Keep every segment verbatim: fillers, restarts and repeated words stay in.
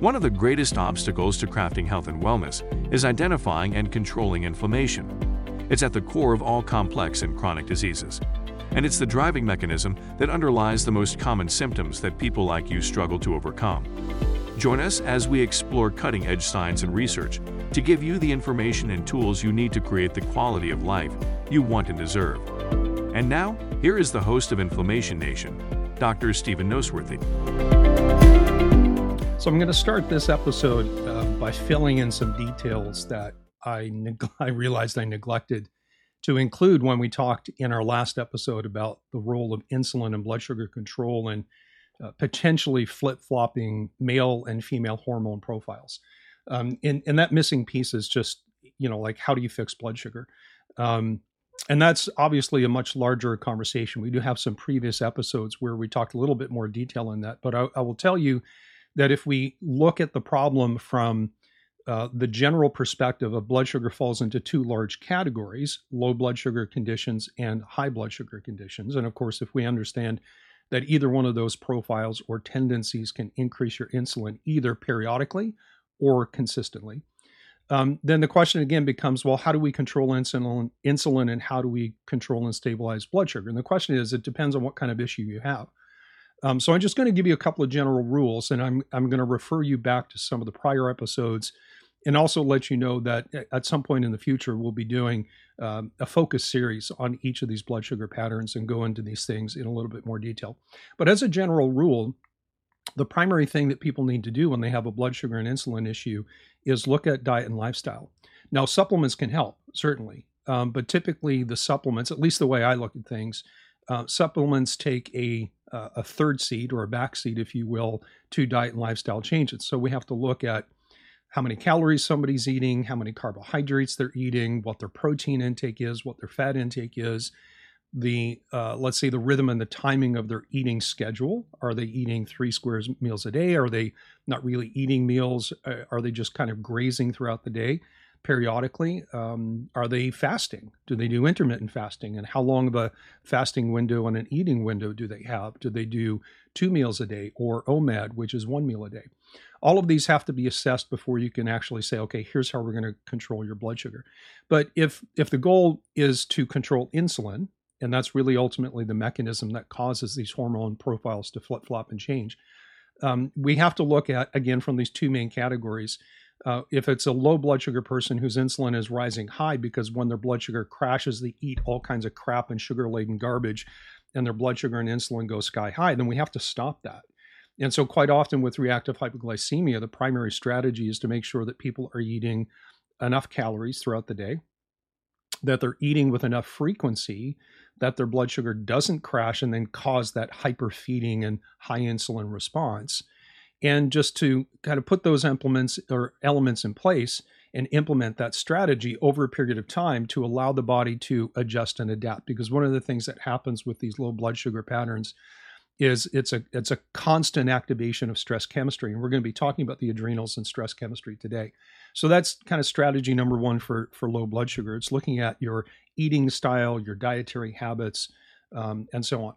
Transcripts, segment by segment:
One of the greatest obstacles to crafting health and wellness is identifying and controlling inflammation. It's at the core of all complex and chronic diseases, and it's the driving mechanism that underlies the most common symptoms that people like you struggle to overcome. Join us as we explore cutting-edge science and research to give you the information and tools you need to create the quality of life you want and deserve. And now, here is the host of Inflammation Nation, Doctor Stephen Noseworthy. So I'm going to start this episode uh, by filling in some details that I, neg- I realized I neglected to include when we talked in our last episode about the role of insulin and blood sugar control and uh, potentially flip-flopping male and female hormone profiles. Um, and, and that missing piece is just, you know, like, how do you fix blood sugar? Um, and that's obviously a much larger conversation. We do have some previous episodes where we talked a little bit more detail on that, but I, I will tell you that if we look at the problem from Uh, the general perspective of blood sugar falls into two large categories, low blood sugar conditions and high blood sugar conditions. And of course, if we understand that either one of those profiles or tendencies can increase your insulin either periodically or consistently, um, then the question again becomes, well, how do we control insulin, insulin and how do we control and stabilize blood sugar? And the question is, it depends on what kind of issue you have. Um, so I'm just going to give you a couple of general rules, and I'm I'm going to refer you back to some of the prior episodes, and also let you know that at some point in the future, we'll be doing um, a focus series on each of these blood sugar patterns and go into these things in a little bit more detail. But as a general rule, the primary thing that people need to do when they have a blood sugar and insulin issue is look at diet and lifestyle. Now, supplements can help, certainly, um, but typically the supplements, at least the way I look at things, uh, supplements take a uh, a third seat or a back seat, if you will, to diet and lifestyle changes. So we have to look at how many calories somebody's eating, how many carbohydrates they're eating, what their protein intake is, what their fat intake is, the, uh, let's say the rhythm and the timing of their eating schedule. Are they eating three square meals a day? Are they not really eating meals? Are they just kind of grazing throughout the day periodically? Um, are they fasting? Do they do intermittent fasting? And how long of a fasting window and an eating window do they have? Do they do two meals a day or O M A D, which is one meal a day? All of these have to be assessed before you can actually say, okay, here's how we're going to control your blood sugar. But if if the goal is to control insulin, and that's really ultimately the mechanism that causes these hormone profiles to flip-flop and change, um, we have to look at, again, from these two main categories. Uh, if it's a low blood sugar person whose insulin is rising high because when their blood sugar crashes, they eat all kinds of crap and sugar-laden garbage, and their blood sugar and insulin go sky high, then we have to stop that. And so quite often with reactive hypoglycemia, the primary strategy is to make sure that people are eating enough calories throughout the day, that they're eating with enough frequency, that their blood sugar doesn't crash and then cause that hyperfeeding and high insulin response. And just to kind of put those implements or elements in place and implement that strategy over a period of time to allow the body to adjust and adapt. Because one of the things that happens with these low blood sugar patterns is it's a it's a constant activation of stress chemistry. And we're going to be talking about the adrenals and stress chemistry today. So that's kind of strategy number one for, for low blood sugar. It's looking at your eating style, your dietary habits, um, and so on.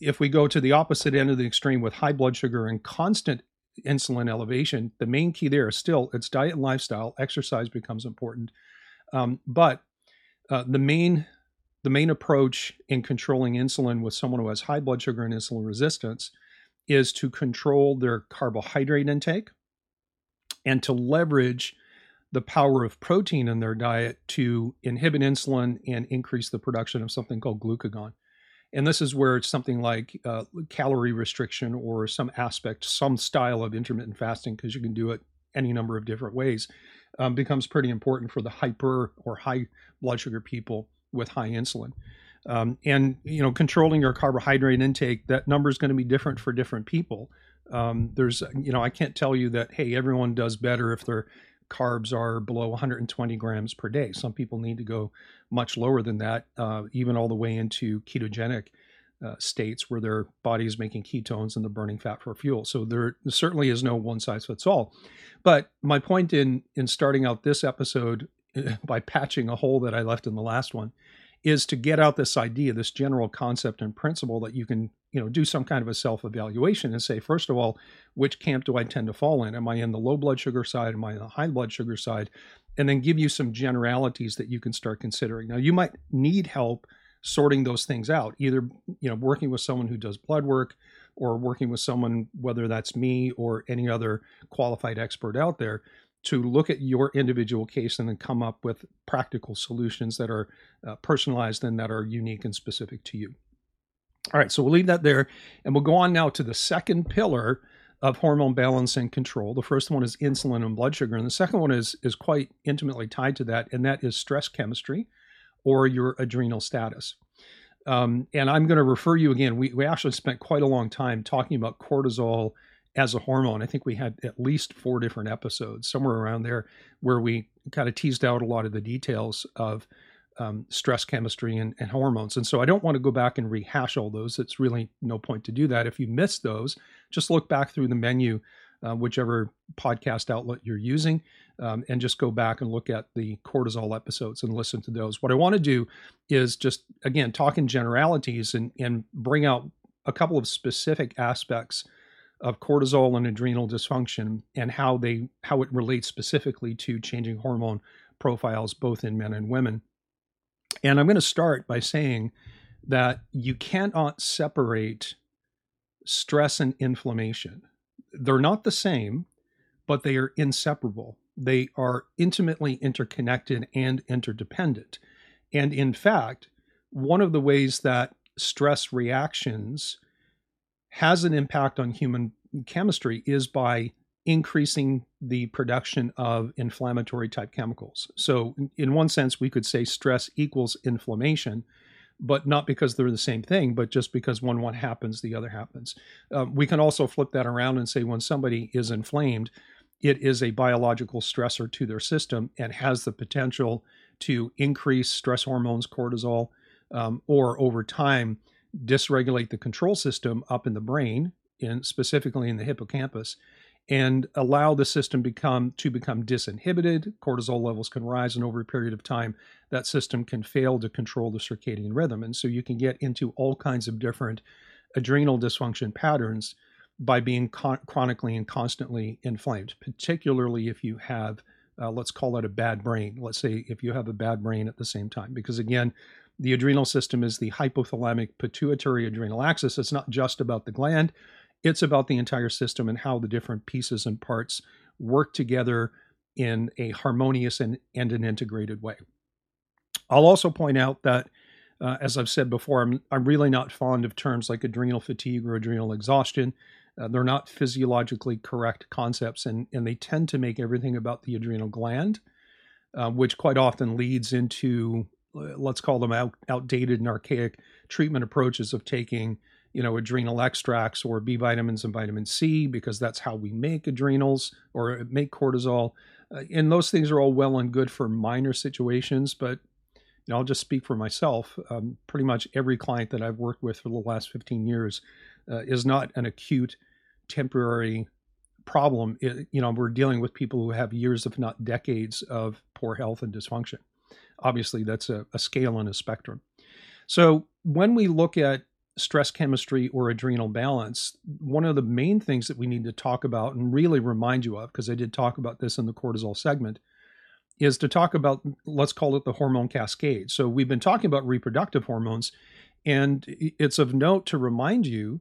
If we go to the opposite end of the extreme with high blood sugar and constant insulin elevation, the main key there is still it's diet and lifestyle. Exercise becomes important. Um, but uh, the main the main approach in controlling insulin with someone who has high blood sugar and insulin resistance is to control their carbohydrate intake and to leverage the power of protein in their diet to inhibit insulin and increase the production of something called glucagon. And this is where it's something like uh, calorie restriction or some aspect, some style of intermittent fasting, because you can do it any number of different ways, um, becomes pretty important for the hyper or high blood sugar people with high insulin. Um, and, you know, controlling your carbohydrate intake, that number is going to be different for different people. Um, there's, you know, I can't tell you that, hey, everyone does better if their carbs are below one hundred twenty grams per day. Some people need to go much lower than that, uh, even all the way into ketogenic uh, states where their body is making ketones and they're burning fat for fuel. So there certainly is no one size fits all. But my point in in starting out this episode by patching a hole that I left in the last one is to get out this idea, this general concept and principle that you can, you know, do some kind of a self-evaluation and say, first of all, which camp do I tend to fall in? Am I in the low blood sugar side? Am I in the high blood sugar side? And then give you some generalities that you can start considering. Now, you might need help sorting those things out, either, you know, working with someone who does blood work or working with someone, whether that's me or any other qualified expert out there, to look at your individual case and then come up with practical solutions that are uh, personalized and that are unique and specific to you. All right, so we'll leave that there. And we'll go on now to the second pillar of hormone balance and control. The first one is insulin and blood sugar. And the second one is, is quite intimately tied to that, and that is stress chemistry or your adrenal status. Um, and I'm going to refer you again, we, we actually spent quite a long time talking about cortisol as a hormone. I think we had at least four different episodes, somewhere around there, where we kind of teased out a lot of the details of um, stress chemistry and, and hormones. And so I don't want to go back and rehash all those. It's really no point to do that. If you missed those, just look back through the menu, uh, whichever podcast outlet you're using, um, and just go back and look at the cortisol episodes and listen to those. What I want to do is just, again, talk in generalities and, and bring out a couple of specific aspects of cortisol and adrenal dysfunction and how they how it relates specifically to changing hormone profiles both in men and women. And I'm going to start by saying that you cannot separate stress and inflammation. They're not the same, but they are inseparable. They are intimately interconnected and interdependent. And in fact, one of the ways that stress reactions has an impact on human chemistry is by increasing the production of inflammatory type chemicals. So in one sense, we could say stress equals inflammation, but not because they're the same thing, but just because when one happens, the other happens. Uh, we can also flip that around and say when somebody is inflamed, it is a biological stressor to their system and has the potential to increase stress hormones, cortisol, um, or over time, dysregulate the control system up in the brain, in specifically in the hippocampus, and allow the system become to become disinhibited. Cortisol levels can rise, and over a period of time, that system can fail to control the circadian rhythm. And so you can get into all kinds of different adrenal dysfunction patterns by being con- chronically and constantly inflamed, particularly if you have, uh, let's call it a bad brain. Let's say if you have a bad brain at the same time, because again, the adrenal system is the hypothalamic pituitary adrenal axis. It's not just about the gland. It's about the entire system and how the different pieces and parts work together in a harmonious and, and an integrated way. I'll also point out that, uh, as I've said before, I'm, I'm really not fond of terms like adrenal fatigue or adrenal exhaustion. Uh, they're not physiologically correct concepts, and, and they tend to make everything about the adrenal gland, uh, which quite often leads into, let's call them out, outdated and archaic treatment approaches of taking, you know, adrenal extracts or B vitamins and vitamin C, because that's how we make adrenals or make cortisol. Uh, and those things are all well and good for minor situations, but you know, I'll just speak for myself. Um, pretty much every client that I've worked with for the last fifteen years uh, is not an acute temporary problem. It, you know, we're dealing with people who have years, if not decades, of poor health and dysfunction. Obviously, that's a, a scale and a spectrum. So when we look at stress chemistry or adrenal balance, one of the main things that we need to talk about and really remind you of, because I did talk about this in the cortisol segment, is to talk about, let's call it the hormone cascade. So we've been talking about reproductive hormones, and it's of note to remind you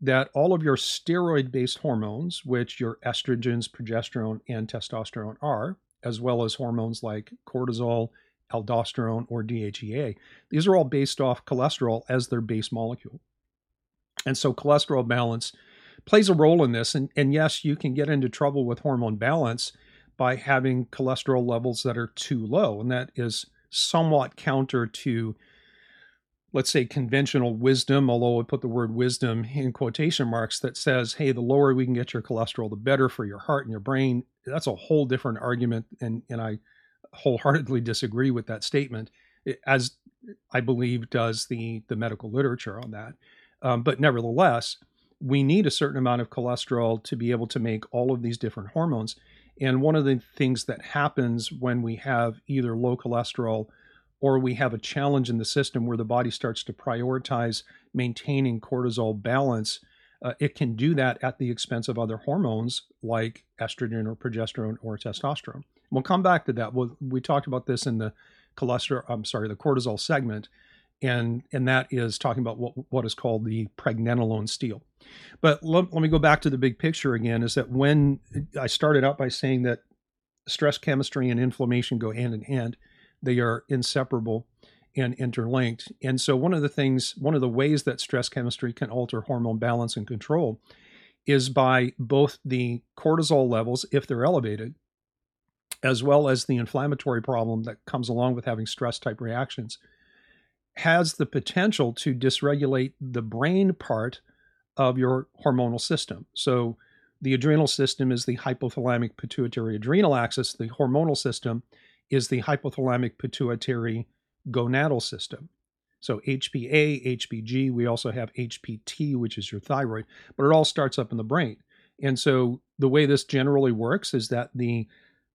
that all of your steroid-based hormones, which your estrogens, progesterone, and testosterone are, as well as hormones like cortisol, aldosterone, or D H E A. These are all based off cholesterol as their base molecule. And so cholesterol balance plays a role in this. And, and yes, you can get into trouble with hormone balance by having cholesterol levels that are too low. And that is somewhat counter to, let's say, conventional wisdom, although I put the word wisdom in quotation marks, that says, hey, the lower we can get your cholesterol, the better for your heart and your brain. That's a whole different argument. And, and I wholeheartedly disagree with that statement, as I believe does the, the medical literature on that. Um, but nevertheless, we need a certain amount of cholesterol to be able to make all of these different hormones. And one of the things that happens when we have either low cholesterol or we have a challenge in the system where the body starts to prioritize maintaining cortisol balance, uh, it can do that at the expense of other hormones like estrogen or progesterone or testosterone. We'll come back to that. We'll, we talked about this in the cholesterol, I'm sorry, the cortisol segment, and and that is talking about what what is called the pregnenolone steal. But let, let me go back to the big picture again, is that when I started out by saying that stress chemistry and inflammation go hand in hand, they are inseparable and interlinked. And so one of the things, one of the ways that stress chemistry can alter hormone balance and control is by both the cortisol levels, if they're elevated, as well as the inflammatory problem that comes along with having stress type reactions, has the potential to dysregulate the brain part of your hormonal system. So the adrenal system is the hypothalamic pituitary adrenal axis. The hormonal system is the hypothalamic pituitary gonadal system. So H P A, H P G, we also have H P T, which is your thyroid, but it all starts up in the brain. And so the way this generally works is that the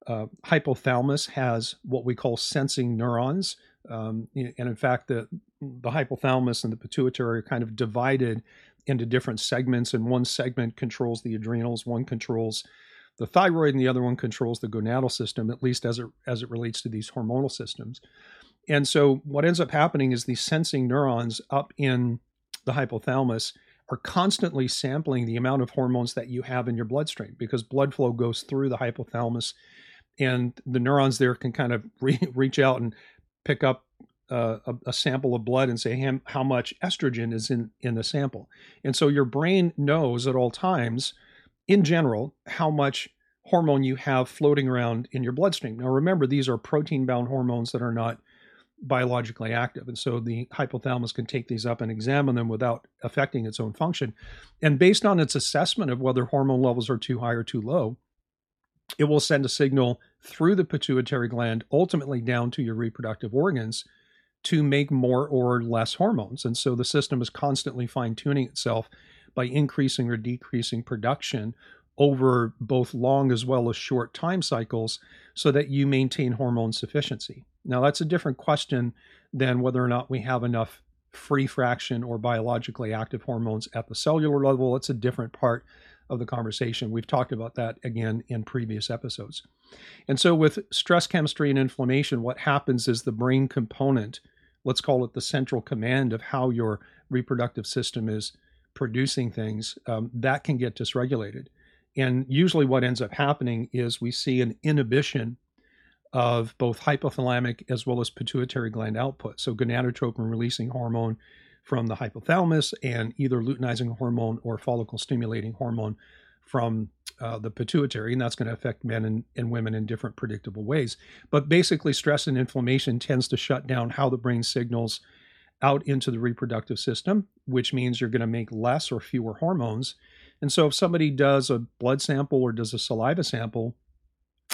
uh, hypothalamus has what we call sensing neurons. Um, and in fact, the, the hypothalamus and the pituitary are kind of divided into different segments, and one segment controls the adrenals, one controls the thyroid, and the other one controls the gonadal system, at least as it, as it relates to these hormonal systems. And so what ends up happening is these sensing neurons up in the hypothalamus are constantly sampling the amount of hormones that you have in your bloodstream, because blood flow goes through the hypothalamus, and the neurons there can kind of re- reach out and pick up Uh, a, a sample of blood and say how, how much estrogen is in, in the sample. And so your brain knows at all times, in general, how much hormone you have floating around in your bloodstream. Now remember, these are protein-bound hormones that are not biologically active. And so the hypothalamus can take these up and examine them without affecting its own function. And based on its assessment of whether hormone levels are too high or too low, it will send a signal through the pituitary gland, ultimately down to your reproductive organs, to make more or less hormones. And so the system is constantly fine-tuning itself by increasing or decreasing production over both long as well as short time cycles so that you maintain hormone sufficiency. Now, that's a different question than whether or not we have enough free fraction or biologically active hormones at the cellular level. It's a different part of the conversation. We've talked about that again in previous episodes. And so with stress chemistry and inflammation, what happens is the brain component, let's call it the central command of how your reproductive system is producing things, um, that can get dysregulated. And usually what ends up happening is we see an inhibition of both hypothalamic as well as pituitary gland output. So gonadotropin releasing hormone from the hypothalamus and either luteinizing hormone or follicle stimulating hormone from uh, the pituitary, and that's going to affect men and, and women in different predictable ways. But basically, stress and inflammation tends to shut down how the brain signals out into the reproductive system, which means you're going to make less or fewer hormones. And so if somebody does a blood sample or does a saliva sample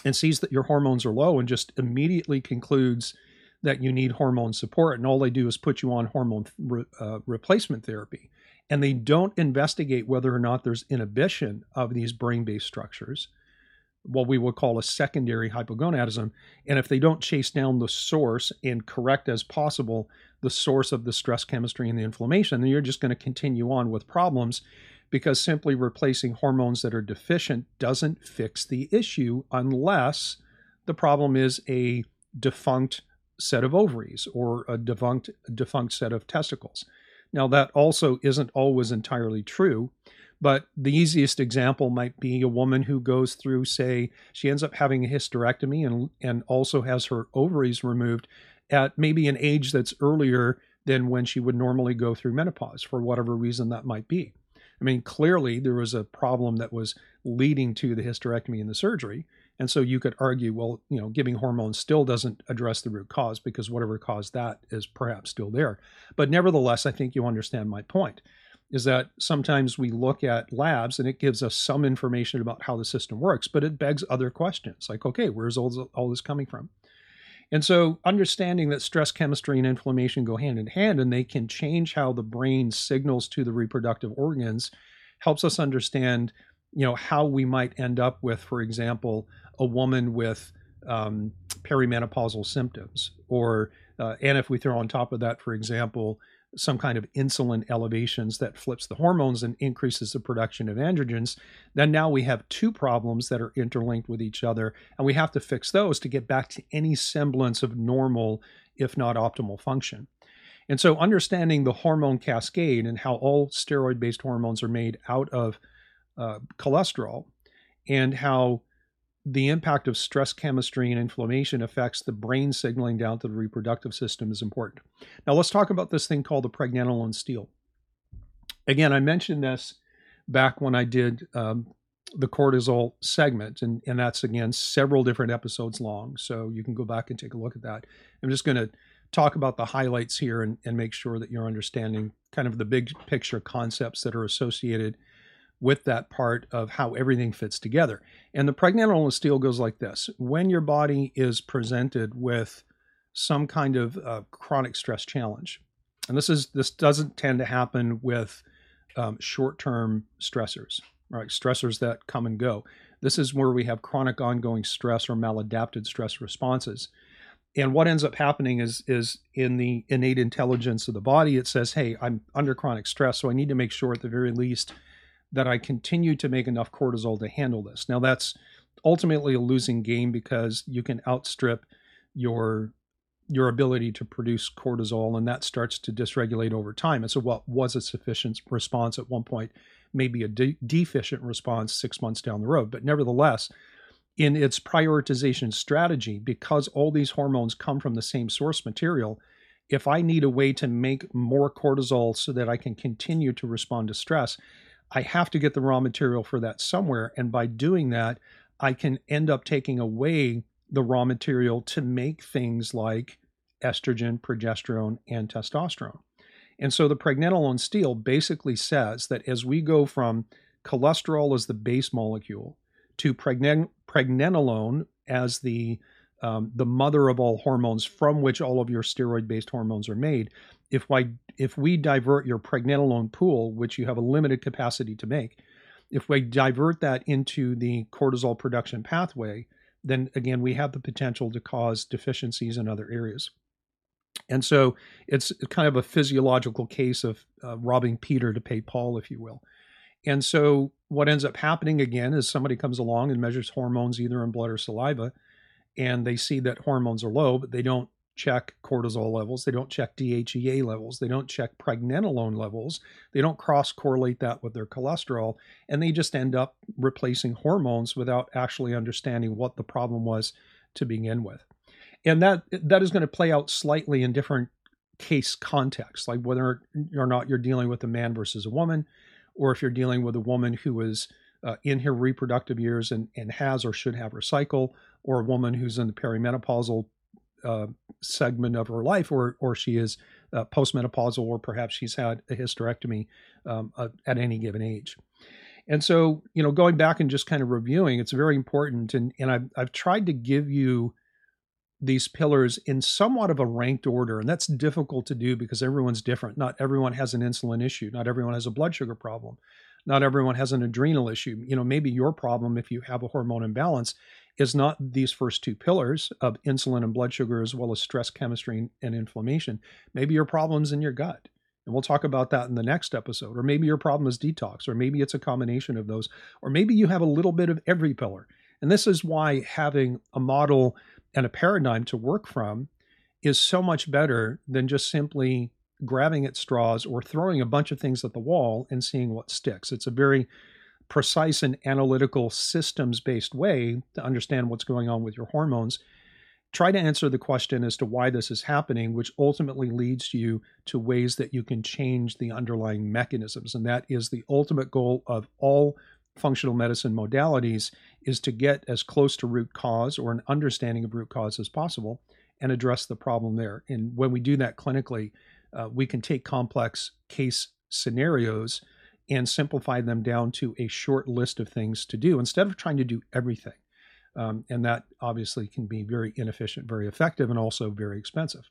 and sees that your hormones are low and just immediately concludes that you need hormone support, and all they do is put you on hormone re- uh, replacement therapy, and they don't investigate whether or not there's inhibition of these brain-based structures, what we would call a secondary hypogonadism. And if they don't chase down the source and correct as possible the source of the stress chemistry and the inflammation, then you're just going to continue on with problems, because simply replacing hormones that are deficient doesn't fix the issue unless the problem is a defunct set of ovaries or a defunct, defunct set of testicles. Now, that also isn't always entirely true, but the easiest example might be a woman who goes through, say, she ends up having a hysterectomy and, and also has her ovaries removed at maybe an age that's earlier than when she would normally go through menopause, for whatever reason that might be. I mean, clearly there was a problem that was leading to the hysterectomy and the surgery. And so you could argue, well, you know, giving hormones still doesn't address the root cause, because whatever caused that is perhaps still there. But nevertheless, I think you understand my point, is that sometimes we look at labs and it gives us some information about how the system works, but it begs other questions like, okay, where's all, all this coming from? And so understanding that stress chemistry and inflammation go hand in hand, and they can change how the brain signals to the reproductive organs, helps us understand, you know, how we might end up with, for example, a woman with um, perimenopausal symptoms, or Uh, and if we throw on top of that, for example, some kind of insulin elevations that flips the hormones and increases the production of androgens, then now we have two problems that are interlinked with each other, and we have to fix those to get back to any semblance of normal, if not optimal function. And so understanding the hormone cascade and how all steroid-based hormones are made out of uh, cholesterol, and how the impact of stress chemistry and inflammation affects the brain signaling down to the reproductive system is important. Now let's talk about this thing called the pregnenolone steal. Again, I mentioned this back when I did um, the cortisol segment, and, and that's, again, several different episodes long. So you can go back and take a look at that. I'm just going to talk about the highlights here and, and make sure that you're understanding kind of the big picture concepts that are associated with that part of how everything fits together. And the pregnenolone steal goes like this. When your body is presented with some kind of uh, chronic stress challenge, and this is this doesn't tend to happen with um, short-term stressors, right? Stressors that come and go. This is where we have chronic ongoing stress or maladapted stress responses. And what ends up happening is, is in the innate intelligence of the body, it says, hey, I'm under chronic stress, so I need to make sure at the very least that I continue to make enough cortisol to handle this. Now, that's ultimately a losing game because you can outstrip your your ability to produce cortisol, and that starts to dysregulate over time. And so what was a sufficient response at one point may be a de- deficient response six months down the road. But nevertheless, in its prioritization strategy, because all these hormones come from the same source material, if I need a way to make more cortisol so that I can continue to respond to stress, I have to get the raw material for that somewhere. And by doing that, I can end up taking away the raw material to make things like estrogen, progesterone, and testosterone. And so the pregnenolone steal basically says that as we go from cholesterol as the base molecule to pregnen- pregnenolone as the, um, the mother of all hormones from which all of your steroid-based hormones are made, If, I, if we divert your pregnenolone pool, which you have a limited capacity to make, if we divert that into the cortisol production pathway, then again, we have the potential to cause deficiencies in other areas. And so it's kind of a physiological case of uh, robbing Peter to pay Paul, if you will. And so what ends up happening again is somebody comes along and measures hormones either in blood or saliva, and they see that hormones are low, but they don't check cortisol levels, they don't check D H E A levels, they don't check pregnenolone levels, they don't cross-correlate that with their cholesterol, and they just end up replacing hormones without actually understanding what the problem was to begin with. And that that is going to play out slightly in different case contexts, like whether or not you're dealing with a man versus a woman, or if you're dealing with a woman who is uh, in her reproductive years and, and has or should have her cycle, or a woman who's in the perimenopausal Uh, segment of her life, or or she is uh, postmenopausal, or perhaps she's had a hysterectomy um, uh, at any given age. And so, you know, going back and just kind of reviewing, it's very important. And and I've, I've tried to give you these pillars in somewhat of a ranked order, and that's difficult to do because everyone's different. Not everyone has an insulin issue. Not everyone has a blood sugar problem. Not everyone has an adrenal issue. You know, maybe your problem, if you have a hormone imbalance, is not these first two pillars of insulin and blood sugar, as well as stress chemistry and inflammation. Maybe your problem's in your gut. And we'll talk about that in the next episode. Or maybe your problem is detox, or maybe it's a combination of those, or maybe you have a little bit of every pillar. And this is why having a model and a paradigm to work from is so much better than just simply grabbing at straws or throwing a bunch of things at the wall and seeing what sticks. It's a very precise and analytical systems-based way to understand what's going on with your hormones. Try to answer the question as to why this is happening, which ultimately leads you to ways that you can change the underlying mechanisms. And that is the ultimate goal of all functional medicine modalities, is to get as close to root cause or an understanding of root cause as possible and address the problem there. And when we do that clinically, uh, we can take complex case scenarios and simplify them down to a short list of things to do instead of trying to do everything. Um, and that obviously can be very inefficient, very effective, and also very expensive.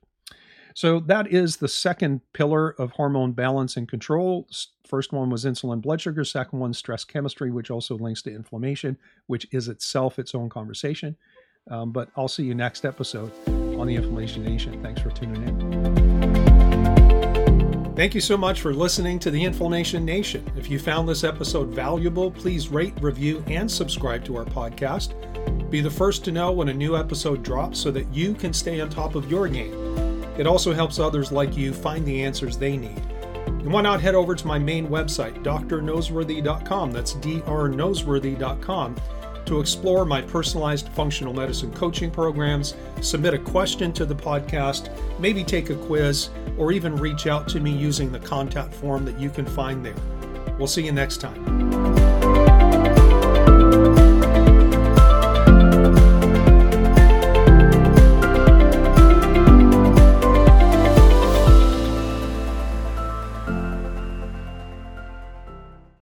So that is the second pillar of hormone balance and control. First one was insulin, blood sugar. Second one, stress chemistry, which also links to inflammation, which is itself its own conversation. Um, but I'll see you next episode. on the Inflammation Nation. Thanks for tuning in. Thank you so much for listening to the Inflammation Nation. If you found this episode valuable, please rate, review, and subscribe to our podcast. Be the first to know when a new episode drops so that you can stay on top of your game. It also helps others like you find the answers they need. And why not head over to my main website, D R noseworthy dot com, that's D R noseworthy dot com, to explore my personalized functional medicine coaching programs, submit a question to the podcast, maybe take a quiz, or even reach out to me using the contact form that you can find there. We'll see you next time.